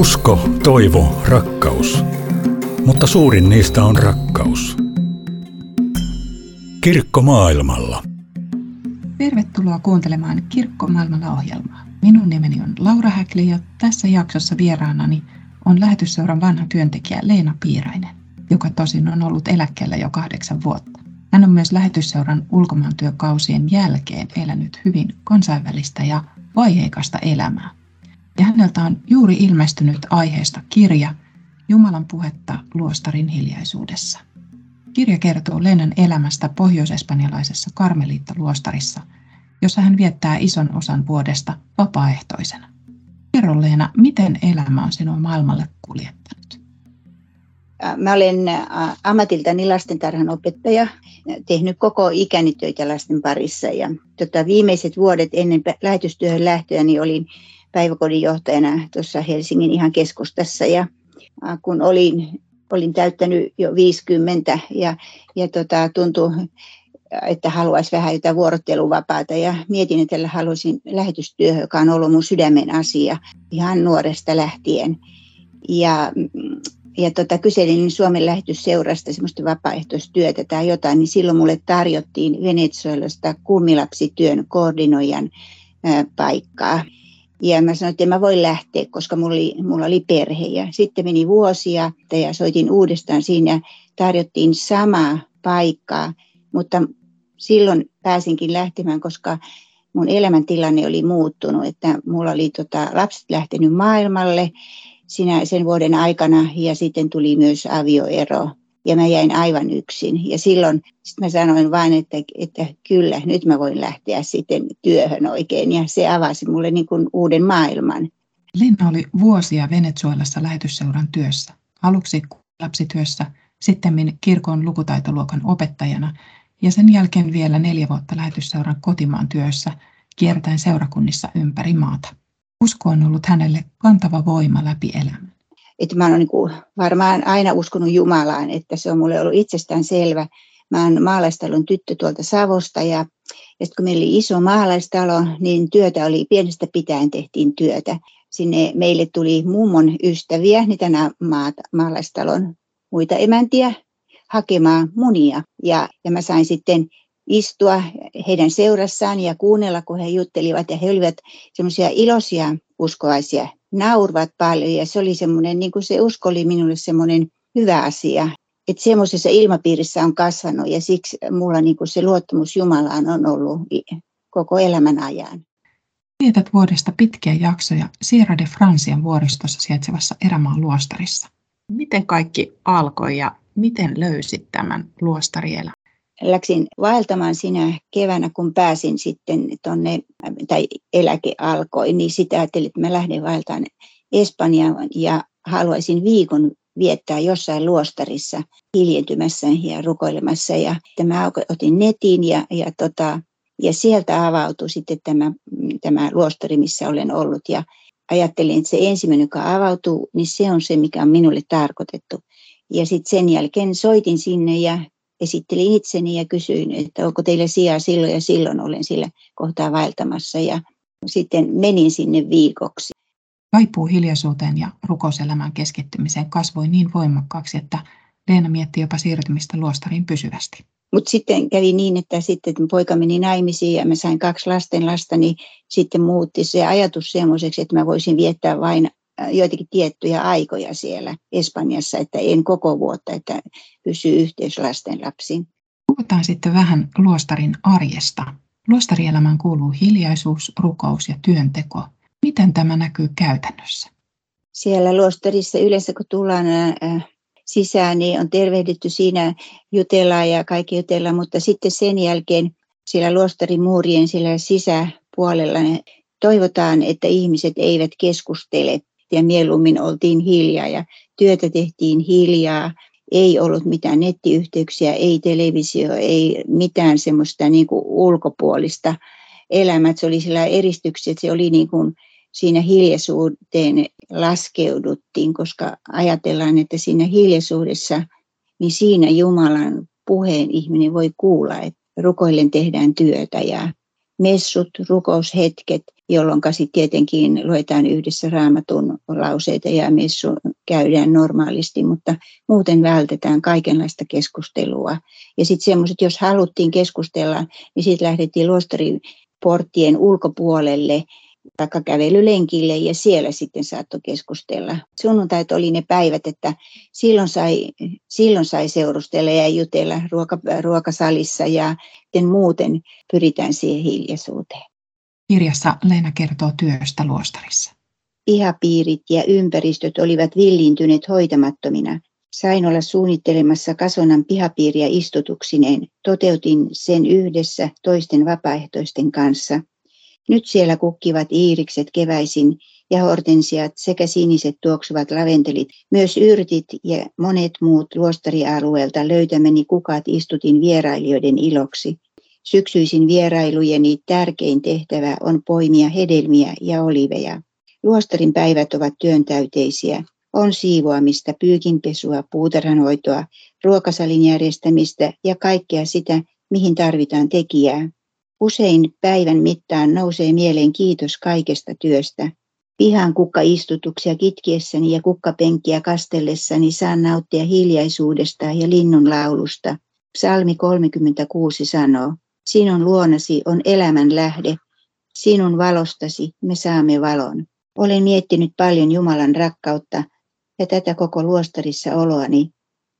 Usko, toivo, rakkaus. Mutta suurin niistä on rakkaus. Kirkko maailmalla. Tervetuloa kuuntelemaan Kirkko maailmalla -ohjelmaa. Minun nimeni on Laura Häkli ja tässä jaksossa vieraanani on Lähetysseuran vanha työntekijä Leena Piirainen, joka tosin on ollut eläkkeellä jo 8 vuotta. Hän on myös Lähetysseuran ulkomaantyökausien jälkeen elänyt hyvin kansainvälistä ja vaiheikasta elämää. Ja häneltä on juuri ilmestynyt aiheesta kirja Jumalan puhetta luostarin hiljaisuudessa. Kirja kertoo Leenan elämästä pohjois-espanjalaisessa Karmeliitta-luostarissa, jossa hän viettää ison osan vuodesta vapaaehtoisena. Kerro Leena, miten elämä on sinua maailmalle kuljettanut? Mä olen ammatiltani lastentarhanopettaja, tehnyt koko ikäni töitä lasten parissa. Ja viimeiset vuodet ennen lähetystyöhön lähtöäni niin olin päiväkodin johtajana tuossa Helsingin ihan keskustassa. Ja kun olin täyttänyt jo 50 ja tuntui, että haluaisi vähän jotain vuorotteluvapaata. Ja mietin, että haluaisin lähetystyöhön, joka on ollut mun sydämen asia ihan nuoresta lähtien. Ja kyselin Suomen Lähetysseurasta semmoista vapaaehtoistyötä tai jotain, niin silloin mulle tarjottiin Venezuelasta kummilapsityön koordinoijan paikkaa. Ja mä sanoin, että en mä voi lähteä, koska mulla oli perhe. Ja sitten meni vuosia ja soitin uudestaan siinä. Tarjottiin samaa paikkaa, mutta silloin pääsinkin lähtemään, koska mun elämäntilanne oli muuttunut. Että mulla oli lapset lähtenyt maailmalle sen vuoden aikana ja sitten tuli myös avioero. Ja mä jäin aivan yksin. Ja silloin mä sanoin vain, että kyllä, nyt mä voin lähteä sitten työhön oikein. Ja se avasi mulle niin kuin uuden maailman. Leena oli vuosia Venezuelassa Lähetysseuran työssä. Aluksi lapsityössä, sittemmin kirkon lukutaitoluokan opettajana. Ja sen jälkeen vielä 4 vuotta Lähetysseuran kotimaan työssä, kiertäen seurakunnissa ympäri maata. Usko on ollut hänelle kantava voima läpi elämän. Että mä oon niin varmaan aina uskonut Jumalaan, että se on mulle ollut itsestään selvä. Mä oon maalaistalon tyttö tuolta Savosta ja sitten kun meillä oli iso maalaistalo, niin työtä oli pienestä pitäen tehtiin työtä. Sinne meille tuli mummon ystäviä, niitä nämä maalaistalon muita emäntiä hakemaan munia ja mä sain sitten istua heidän seurassaan ja kuunnella, kun he juttelivat ja he olivat semmoisia iloisia uskovaisia. Nauruvat paljon ja se oli semmoinen, niin kuin se usko oli minulle semmoinen hyvä asia. Että semmoisessa ilmapiirissä on kasvanut ja siksi mulla niin kuin se luottamus Jumalaan on ollut koko elämän ajan. Vietät vuodesta pitkiä jaksoja Sierra de Francian vuoristossa sijaitsevassa erämaan luostarissa. Miten kaikki alkoi ja miten löysit tämän luostarielämän? Läksin vaeltamaan sinä keväänä, kun pääsin sitten tuonne, tai eläke alkoi, niin sitä ajattelin, että mä lähden vaeltaan Espanjaan ja haluaisin viikon viettää jossain luostarissa hiljentymässä ja rukoilemassa. Ja mä otin netin ja sieltä avautui sitten tämä luostari, missä olen ollut. Ja ajattelin, että se ensimmäinen, joka avautuu, niin se on se, mikä on minulle tarkoitettu. Ja sitten sen jälkeen soitin sinne ja esittelin itseni ja kysyin, että onko teillä sijaa silloin ja silloin olen sillä kohtaa vaeltamassa ja sitten menin sinne viikoksi. Kaipuu hiljaisuuteen ja rukouselämään keskittymiseen kasvoi niin voimakkaaksi, että Leena mietti jopa siirtymistä luostariin pysyvästi. Mutta sitten kävi niin, että sitten poika meni naimisiin ja mä sain 2 lastenlasta, niin sitten muutti se ajatus semmoiseksi, että mä voisin viettää vain joitakin tiettyjä aikoja siellä Espanjassa, että en koko vuotta, että pysyy yhteys lasten lapsiin. Puhutaan sitten vähän luostarin arjesta. Luostarielämään kuuluu hiljaisuus, rukous ja työnteko. Miten tämä näkyy käytännössä? Siellä luostarissa yleensä, kun tullaan sisään, niin on tervehditty siinä, jutellaan ja kaikki jutellaan, mutta sitten sen jälkeen siellä luostarin muurien siellä sisäpuolella toivotaan, että ihmiset eivät keskustele. Ja mieluummin oltiin hiljaa ja työtä tehtiin hiljaa. Ei ollut mitään nettiyhteyksiä, ei televisio, ei mitään semmoista niin kuin ulkopuolista elämää. Se oli sillä eristyksessä, että se oli niin kuin siinä hiljaisuuteen laskeuduttiin, koska ajatellaan, että siinä hiljaisuudessa, niin siinä Jumalan puheen ihminen voi kuulla, että rukoillen tehdään työtä ja messut, rukoushetket, jolloin tietenkin luetaan yhdessä Raamatun lauseita ja messu käydään normaalisti, mutta muuten vältetään kaikenlaista keskustelua. Ja sitten semmoiset, jos haluttiin keskustella, niin sitten lähdettiin luostariporttien ulkopuolelle taikka kävelylenkille ja siellä sitten saattoi keskustella. Sunnuntait oli ne päivät, että silloin sai seurustella ja jutella ruokasalissa ja muuten pyritään siihen hiljaisuuteen. Kirjassa Leena kertoo työstä luostarissa. Pihapiirit ja ympäristöt olivat villiintyneet hoitamattomina. Sain olla suunnittelemassa Kasonan pihapiiriä istutuksineen. Toteutin sen yhdessä toisten vapaaehtoisten kanssa. Nyt siellä kukkivat iirikset keväisin ja hortensiat sekä siniset tuoksuvat laventelit. Myös yrtit ja monet muut luostarialueelta löytämäni kukat istutin vierailijoiden iloksi. Syksyisin vierailujeni tärkein tehtävä on poimia hedelmiä ja oliveja. Luostarin päivät ovat työntäyteisiä. On siivoamista, pyykinpesua, puutarhanhoitoa, ruokasalin järjestämistä ja kaikkea sitä, mihin tarvitaan tekijää. Usein päivän mittaan nousee mieleen kiitos kaikesta työstä. Pihan kukkaistutuksia kitkiessäni ja kukkapenkkiä kastellessani saan nauttia hiljaisuudesta ja linnunlaulusta. Psalmi 36 sanoo, sinun luonasi on elämän lähde, sinun valostasi me saamme valon. Olen miettinyt paljon Jumalan rakkautta ja tätä koko luostarissa oloani.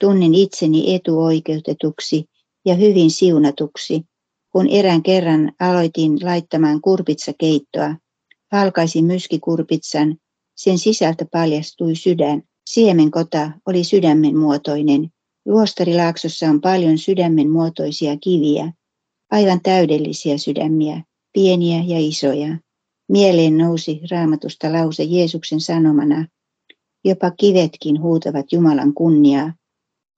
Tunnen itseni etuoikeutetuksi ja hyvin siunatuksi. Kun erään kerran aloitin laittamaan kurpitsakeittoa, halkaisin myskikurpitsan, sen sisältä paljastui sydän. Siemenkota oli sydämen muotoinen. Luostarilaaksossa on paljon sydämen muotoisia kiviä, aivan täydellisiä sydämiä, pieniä ja isoja. Mieleen nousi Raamatusta lause Jeesuksen sanomana, jopa kivetkin huutavat Jumalan kunniaa.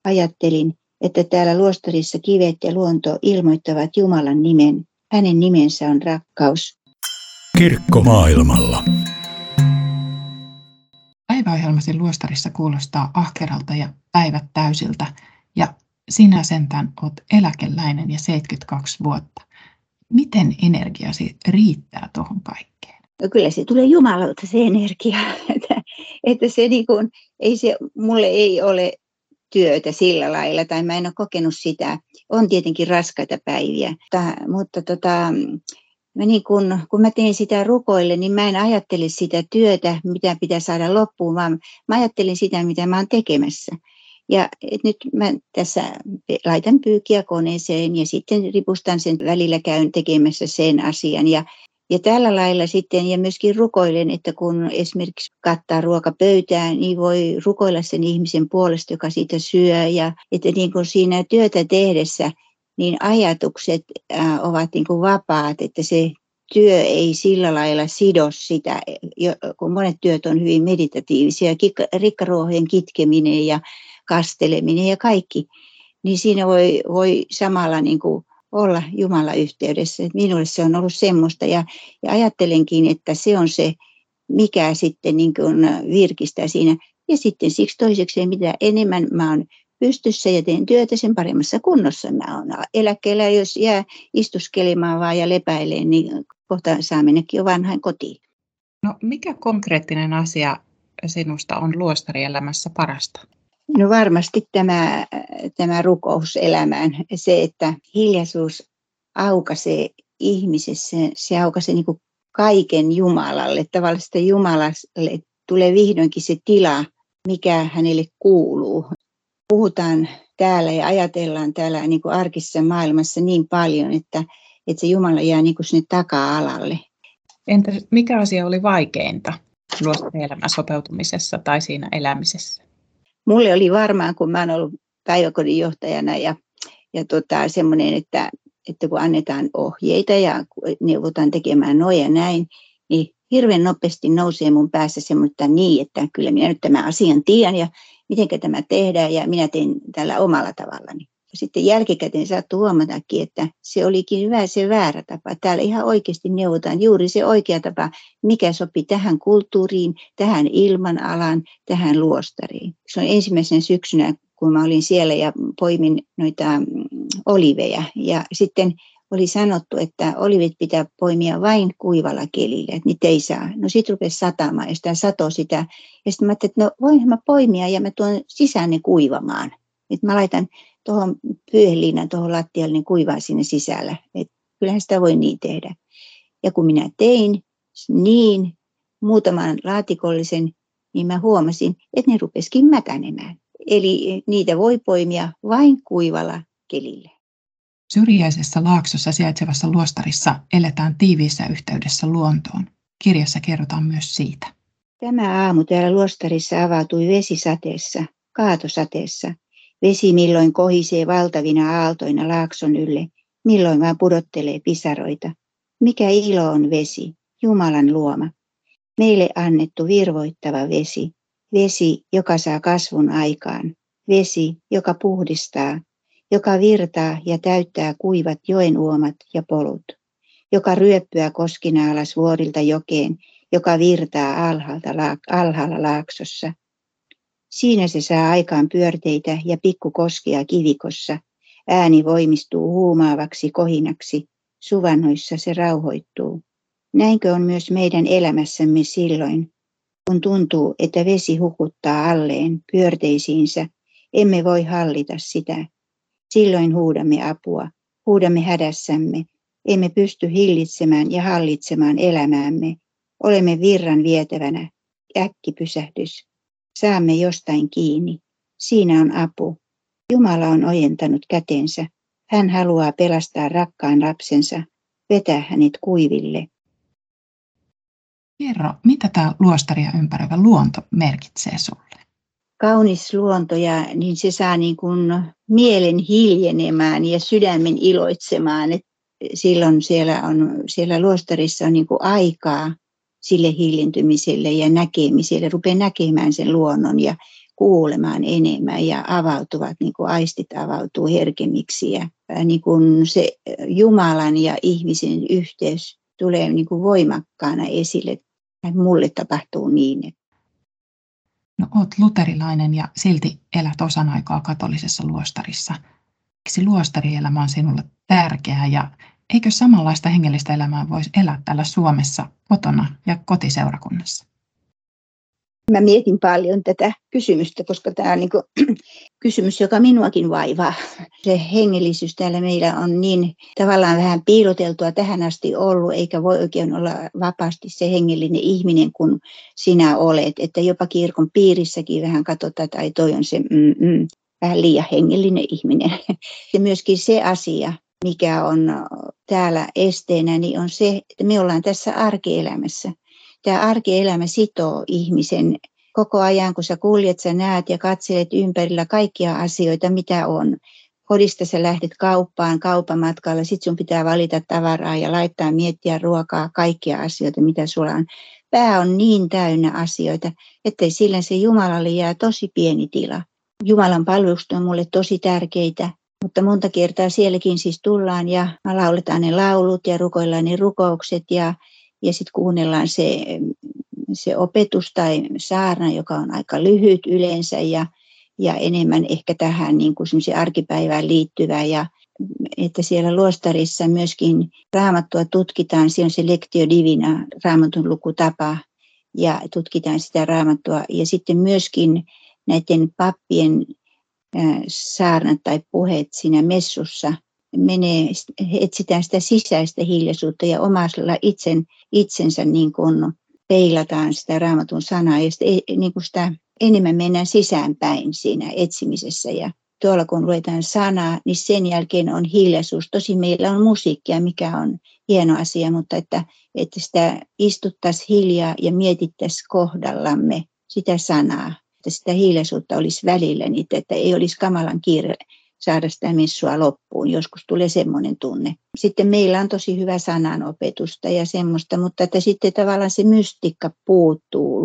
Ajattelin, että täällä luostarissa kivet ja luonto ilmoittavat Jumalan nimen. Hänen nimensä on rakkaus. Kirkko maailmalla. Päiväohjelmasi luostarissa kuulostaa ahkeralta ja päivät täysiltä. Ja sinä sentään olet eläkeläinen ja 72 vuotta. Miten energiasi riittää tuohon kaikkeen? No kyllä se tulee Jumalalta se energia. Että se niin kuin, ei se, mulle ei ole työtä sillä lailla, tai mä en ole kokenut sitä. On tietenkin raskaita päiviä, mutta mä niin kun mä teen sitä rukoille, niin mä en ajattele sitä työtä, mitä pitää saada loppuun, vaan mä ajattelen sitä, mitä mä oon tekemässä. Ja nyt mä tässä laitan pyykiä koneeseen ja sitten ripustan sen, välillä käyn tekemässä sen asian. Ja tällä lailla sitten, ja myöskin rukoilen, että kun esimerkiksi kattaa ruokapöytää, niin voi rukoilla sen ihmisen puolesta, joka sitä syö. Ja että niin kuin siinä työtä tehdessä, niin ajatukset ovat niin kuin vapaat, että se työ ei sillä lailla sido sitä, kun monet työt on hyvin meditatiivisia, rikkaruohojen kitkeminen ja kasteleminen ja kaikki, niin siinä voi samalla niin kuin olla Jumalan yhteydessä. Minulle se on ollut semmoista ja ajattelenkin, että se on se, mikä sitten niin kuin virkistää siinä. Ja sitten siksi toisekseen, mitä enemmän mä oon pystyssä ja teen työtä, sen paremmassa kunnossa mä oon eläkkeellä. Jos jää istuskelemaan vaan ja lepäilee, niin kohta saa mennäkin jo vanhain kotiin. No mikä konkreettinen asia sinusta on luostarielämässä parasta? No varmasti tämä rukous elämään, se, että hiljaisuus aukaisee ihmisessä, se aukaisee niin kuin kaiken Jumalalle. Tavallaan sitä Jumalalle tulee vihdoinkin se tila, mikä hänelle kuuluu. Puhutaan täällä ja ajatellaan täällä niin kuin arkisessa maailmassa niin paljon, että se Jumala jää niin kuin sinne taka-alalle. Entä mikä asia oli vaikeinta luostarielämän sopeutumisessa tai siinä elämisessä? Mulle oli varmaan, kun mä oon ollut päiväkodin johtajana ja semmoinen, että kun annetaan ohjeita ja neuvotaan tekemään noin ja näin, niin hirveän nopeasti nousee mun päässä semmoista niin, että kyllä minä nyt tämän asian tiedän ja mitenkä tämä tehdään ja minä teen tällä omalla tavallani. Sitten jälkikäteen saattoi huomatakin, että se olikin hyvä se väärä tapa. Täällä ihan oikeasti neuvotaan juuri se oikea tapa, mikä sopii tähän kulttuuriin, tähän ilmanalaan, tähän luostariin. Se on ensimmäisenä syksynä, kun mä olin siellä ja poimin noita oliveja. Ja sitten oli sanottu, että olivet pitää poimia vain kuivalla kelillä, että niitä ei saa. No sitten rupesi satamaan ja sitä satoi sitä. Ja sitten mä ajattelin, että no voinhan mä poimia ja mä tuon sisään ne kuivamaan. Että mä laitan tuohon pyyheliinan, tuohon lattialle, niin kuivaa sinne sisällä. Että kyllähän sitä voi niin tehdä. Ja kun minä tein niin muutaman laatikollisen, niin mä huomasin, että ne rupesikin mätänemään. Eli niitä voi poimia vain kuivalla kelillä. Syrjäisessä laaksossa sijaitsevassa luostarissa eletään tiiviissä yhteydessä luontoon. Kirjassa kerrotaan myös siitä. Tämä aamu täällä luostarissa avautui vesisateessa, kaatosateessa. Vesi milloin kohisee valtavina aaltoina laakson ylle, milloin vaan pudottelee pisaroita. Mikä ilo on vesi, Jumalan luoma. Meille annettu virvoittava vesi. Vesi, joka saa kasvun aikaan. Vesi, joka puhdistaa. Joka virtaa ja täyttää kuivat joen uomat ja polut, joka ryöppyä koskina alas vuorilta jokeen, joka virtaa alhaalla laaksossa. Siinä se saa aikaan pyörteitä ja pikkukoskia kivikossa, ääni voimistuu huumaavaksi kohinaksi, suvannoissa se rauhoittuu. Näinkö on myös meidän elämässämme silloin, kun tuntuu, että vesi hukuttaa alleen pyörteisiinsä, emme voi hallita sitä. Silloin huudamme apua, huudamme hädässämme, emme pysty hillitsemään ja hallitsemaan elämäämme. Olemme virran vietävänä, äkkipysähdys. Saamme jostain kiinni, siinä on apu. Jumala on ojentanut kätensä, hän haluaa pelastaa rakkaan lapsensa, vetää hänet kuiville. Kerro, mitä tämä luostaria ympäröivä luonto merkitsee sulle? Kaunis luonto, ja niin se saa niin kuin mielen hiljenemään ja sydämen iloitsemaan. Et silloin siellä luostarissa on niin kuin aikaa sille hiljentymiselle ja näkemiselle. Rupeaa näkemään sen luonnon ja kuulemaan enemmän ja avautuvat niin kuin aistit avautuu herkemmiksi. Ja niin kuin se Jumalan ja ihmisen yhteys tulee niin kuin voimakkaana esille. Mulle tapahtuu niin. No, oot luterilainen ja silti elät osan aikaa katolisessa luostarissa. Miksi luostarielämä on sinulle tärkeää ja eikö samanlaista hengellistä elämää voisi elää täällä Suomessa kotona ja kotiseurakunnassa? Mä mietin paljon tätä kysymystä, koska tämä on niin kuin kysymys, joka minuakin vaivaa. Se hengellisyys täällä meillä on niin tavallaan vähän piiloteltua tähän asti ollut, eikä voi oikein olla vapaasti se hengellinen ihminen, kun sinä olet. Että jopa kirkon piirissäkin vähän katsotaan, tai toi on se vähän liian hengellinen ihminen. Ja myöskin se asia, mikä on täällä esteenä, niin on se, että me ollaan tässä arkielämässä. Tämä arkielämä sitoo ihmisen koko ajan, kun sä kuljet, sä näet ja katselet ympärillä kaikkia asioita, mitä on. Kodista sä lähdet kauppaan, kaupamatkalla, sit sun pitää valita tavaraa ja laittaa, miettiä ruokaa, kaikkia asioita, mitä sulla on. Pää on niin täynnä asioita, ettei sillä se Jumalalle jää tosi pieni tila. Jumalan palvelukset on mulle tosi tärkeitä, mutta monta kertaa sielläkin siis tullaan ja lauletaan ne laulut ja rukoillaan ne rukoukset ja sitten kuunnellaan se opetus tai saarna, joka on aika lyhyt yleensä ja enemmän ehkä tähän niin kuin semmoiseen arkipäivään liittyvää. Ja että siellä luostarissa myöskin raamattua tutkitaan, siinä on se lektio divina, raamatun lukutapa, ja tutkitaan sitä raamattua. Ja sitten myöskin näiden pappien saarnat tai puheet siinä messussa, etsitään sitä sisäistä hiljaisuutta ja omalla itsensä niin kuin peilataan sitä raamatun sanaa ja niin kuin sitä enemmän mennään sisäänpäin siinä etsimisessä. Ja tuolla kun luetaan sanaa, niin sen jälkeen on hiljaisuus. Tosin meillä on musiikkia, mikä on hieno asia, mutta että sitä istuttaisiin hiljaa ja mietittäisiin kohdallamme sitä sanaa. Että sitä hiljaisuutta olisi välillä, niin että ei olisi kamalan kiire saada sitä messua loppuun. Joskus tulee semmoinen tunne. Sitten meillä on tosi hyvä sananopetusta ja semmoista, mutta että sitten tavallaan se mystikka puuttuu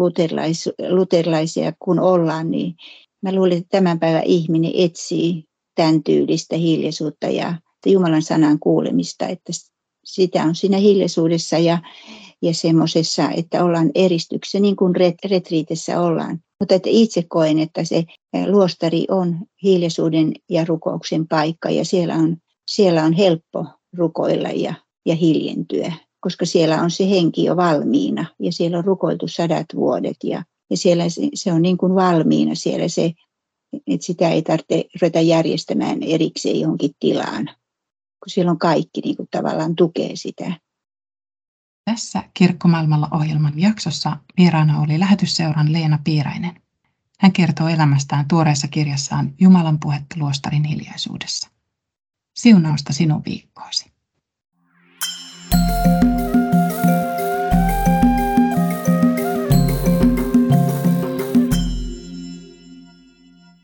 luterilaisia, kun ollaan, niin mä luulen, että tämän päivän ihminen etsii tämän tyylistä hiljaisuutta ja Jumalan sanan kuulemista, että sitä on siinä hiljaisuudessa ja semmoisessa, että ollaan eristyksessä, niin kuin retriitissä ollaan. Mutta että itse koen, että se luostari on hiljaisuuden ja rukouksen paikka ja siellä on helppo rukoilla ja hiljentyä, koska siellä on se henki jo valmiina ja siellä on rukoiltu 100 vuodet ja siellä se on niin kuin valmiina siellä se, että sitä ei tarvitse ruveta järjestämään erikseen johonkin tilaan, kun siellä on kaikki niin kuin tavallaan tukee sitä. Tässä Kirkkomaailmalla ohjelman jaksossa vieraana oli Lähetysseuran Leena Piirainen. Hän kertoo elämästään tuoreessa kirjassaan Jumalan puhetta luostarin hiljaisuudessa. Siunausta sinun viikkoosi.